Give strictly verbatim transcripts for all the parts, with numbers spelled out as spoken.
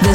The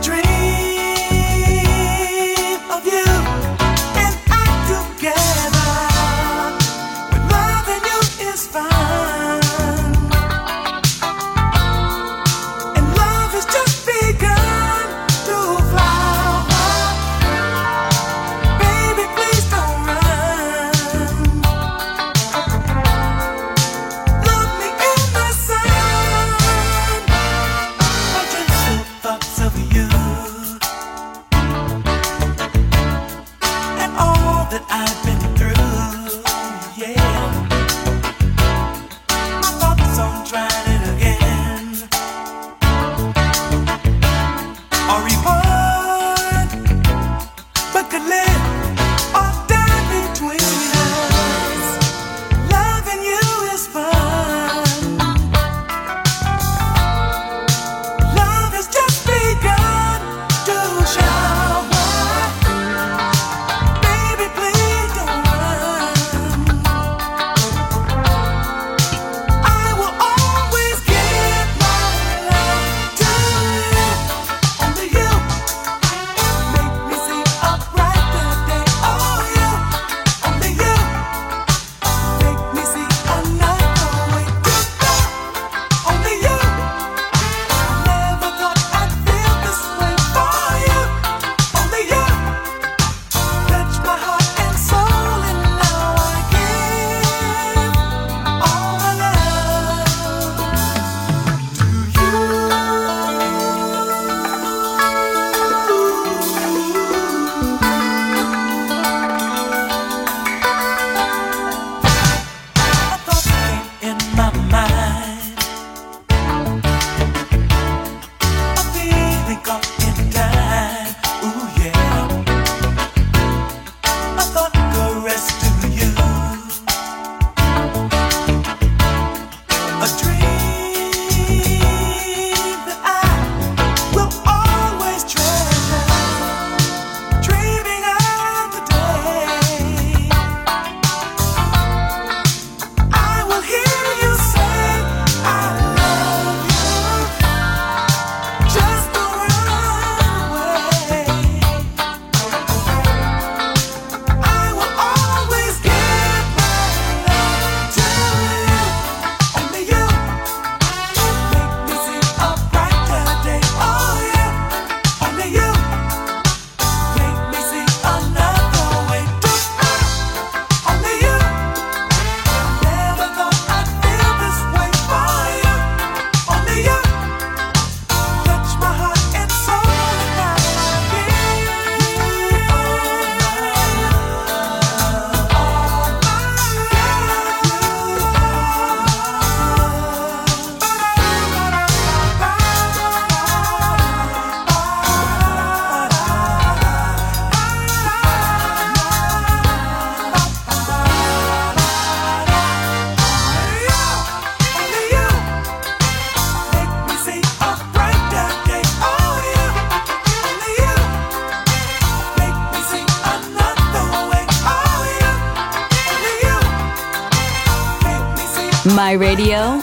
Dream of you and I together. My radio,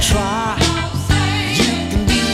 Try, you can be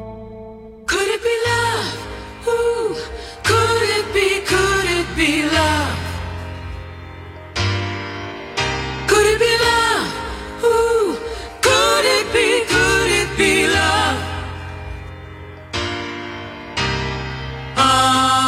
Could it be love? Ooh. Could it be, could it be love? Could it be love? Ooh. Could it be, could it be love? Ah.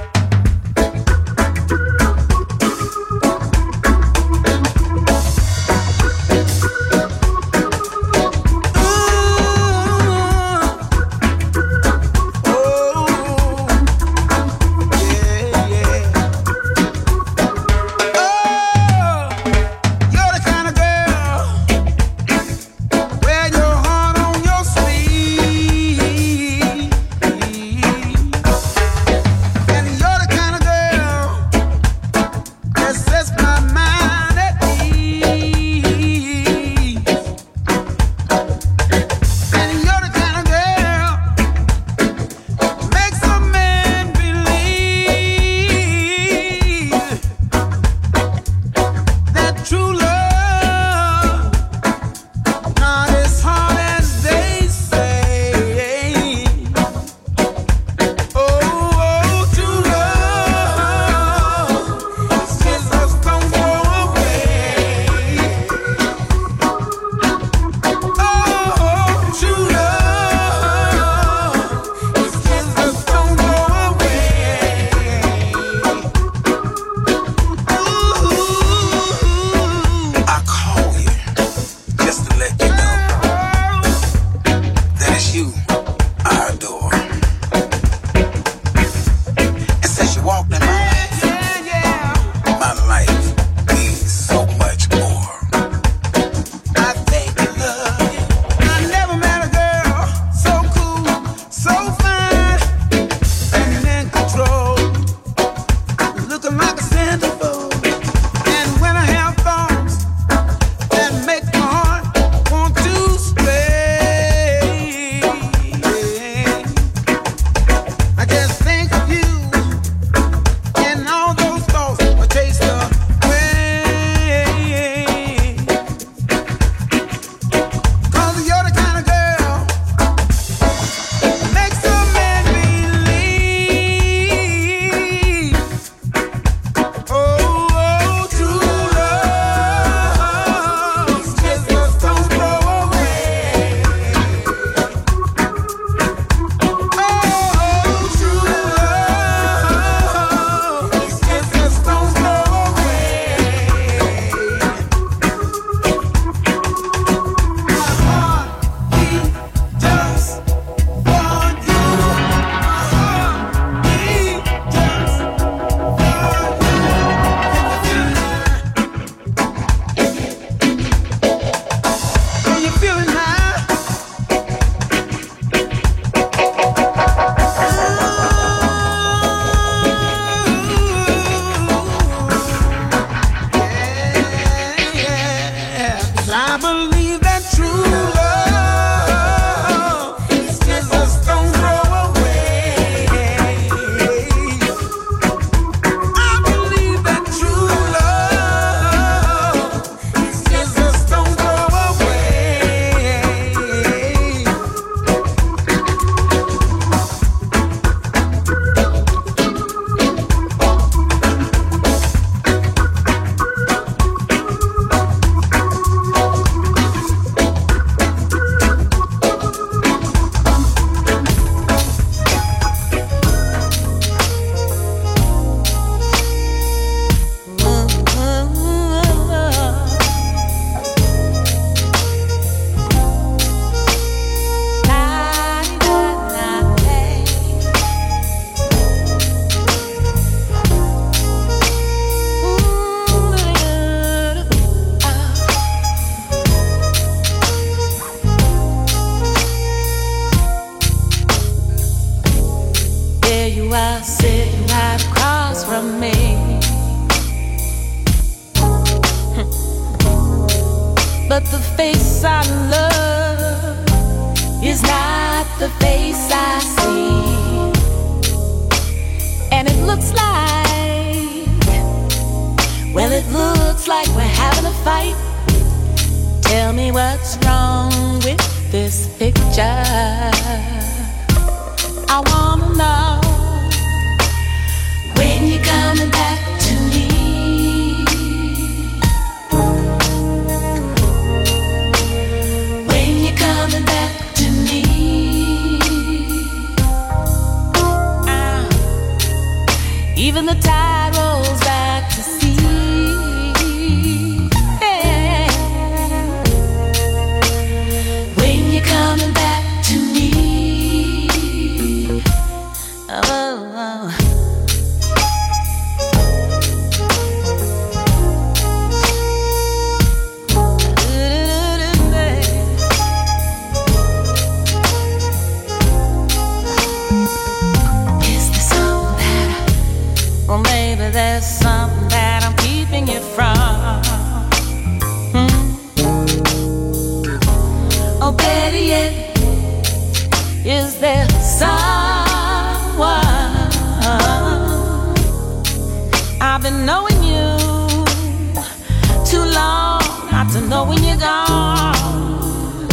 know when you're gone,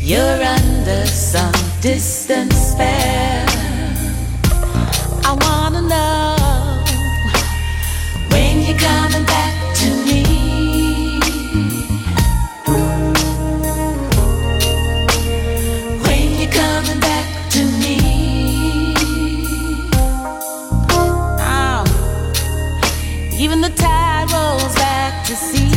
you're under some distant spell. I wanna know when you're coming back to me. When you're coming back to me. Oh, even the tide rolls back to sea.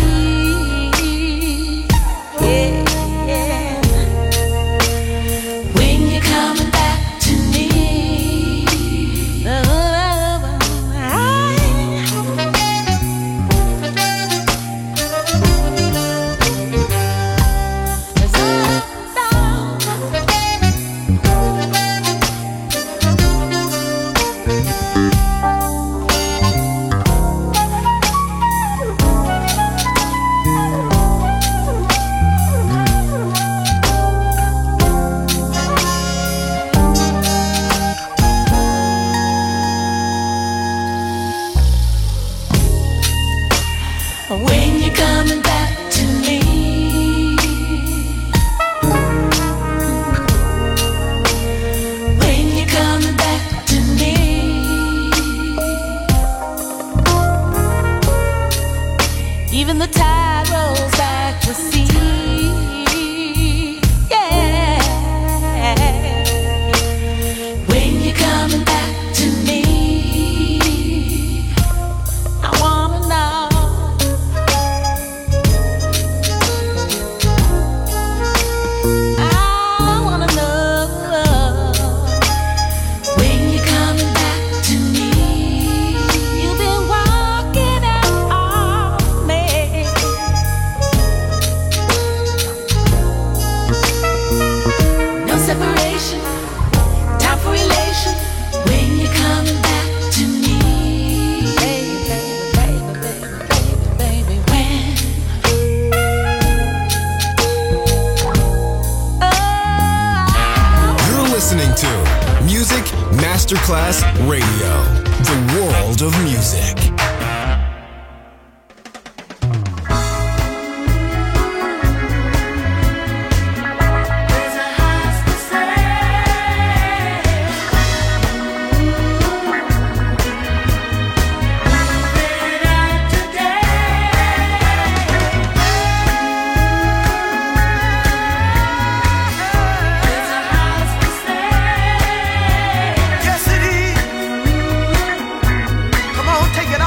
Masterclass Radio, the world of music. Take it off.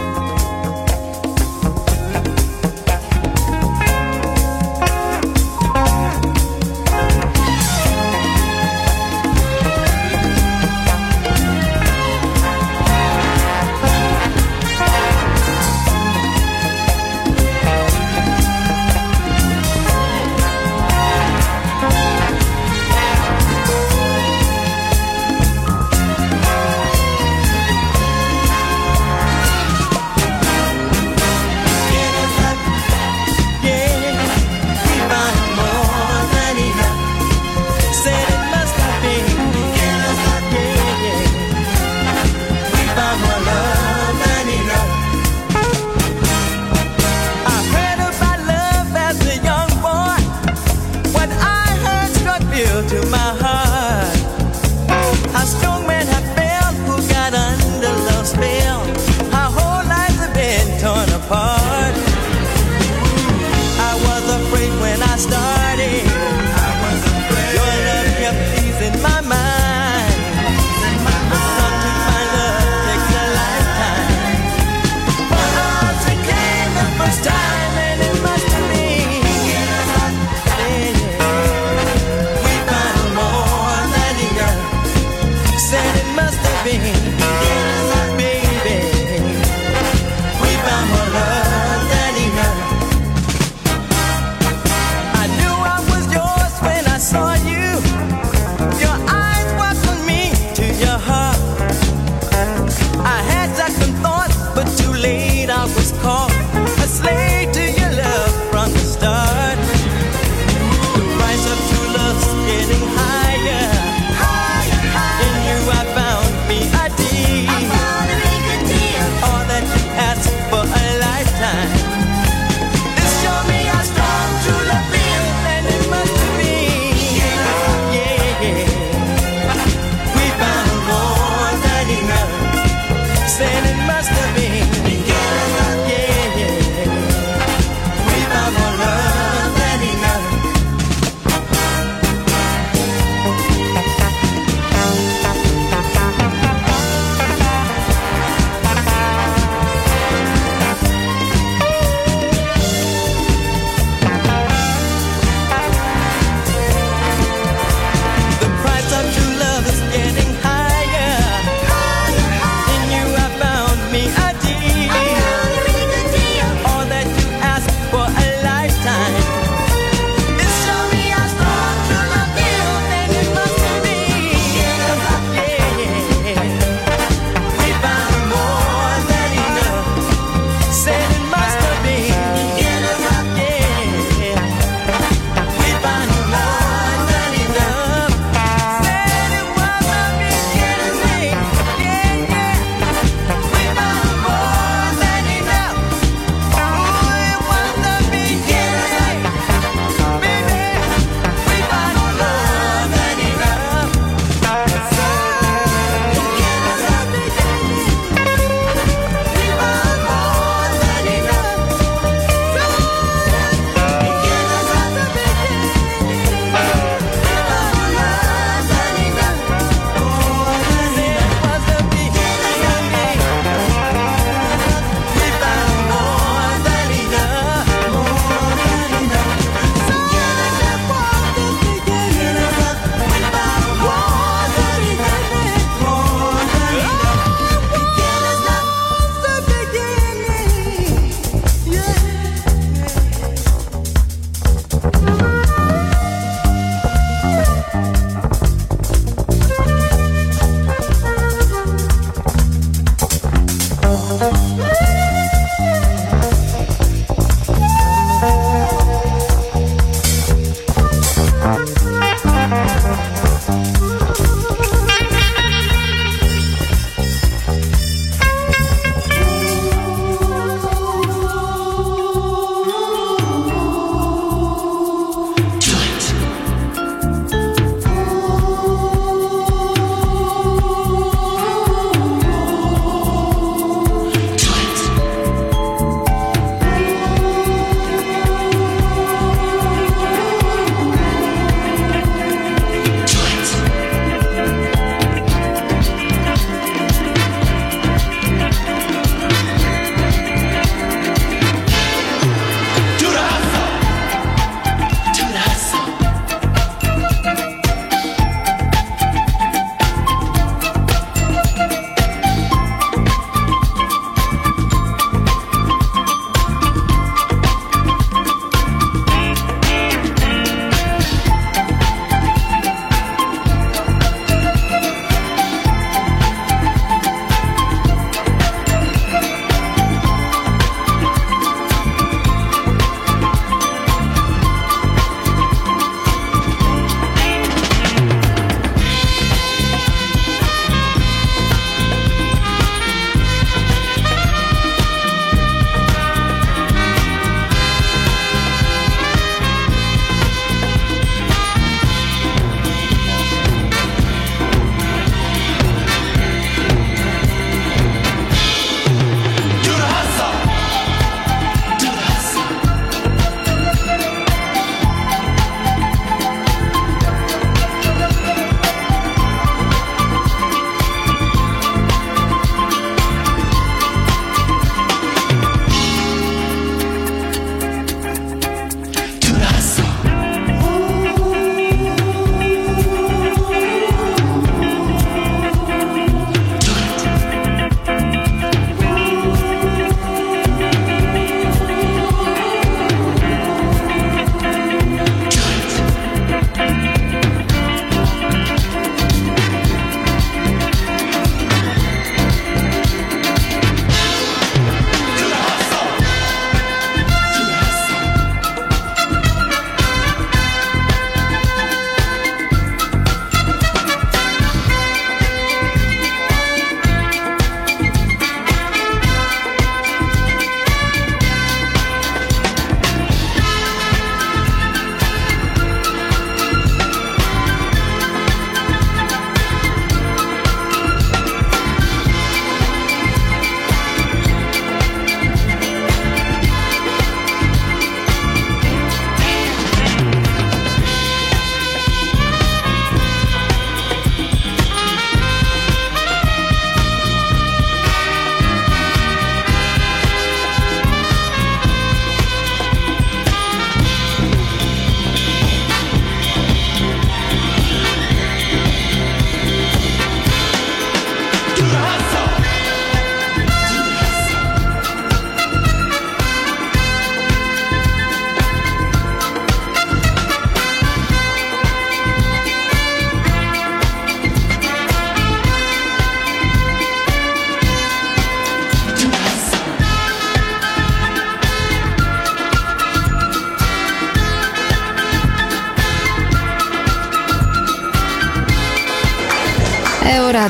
È ora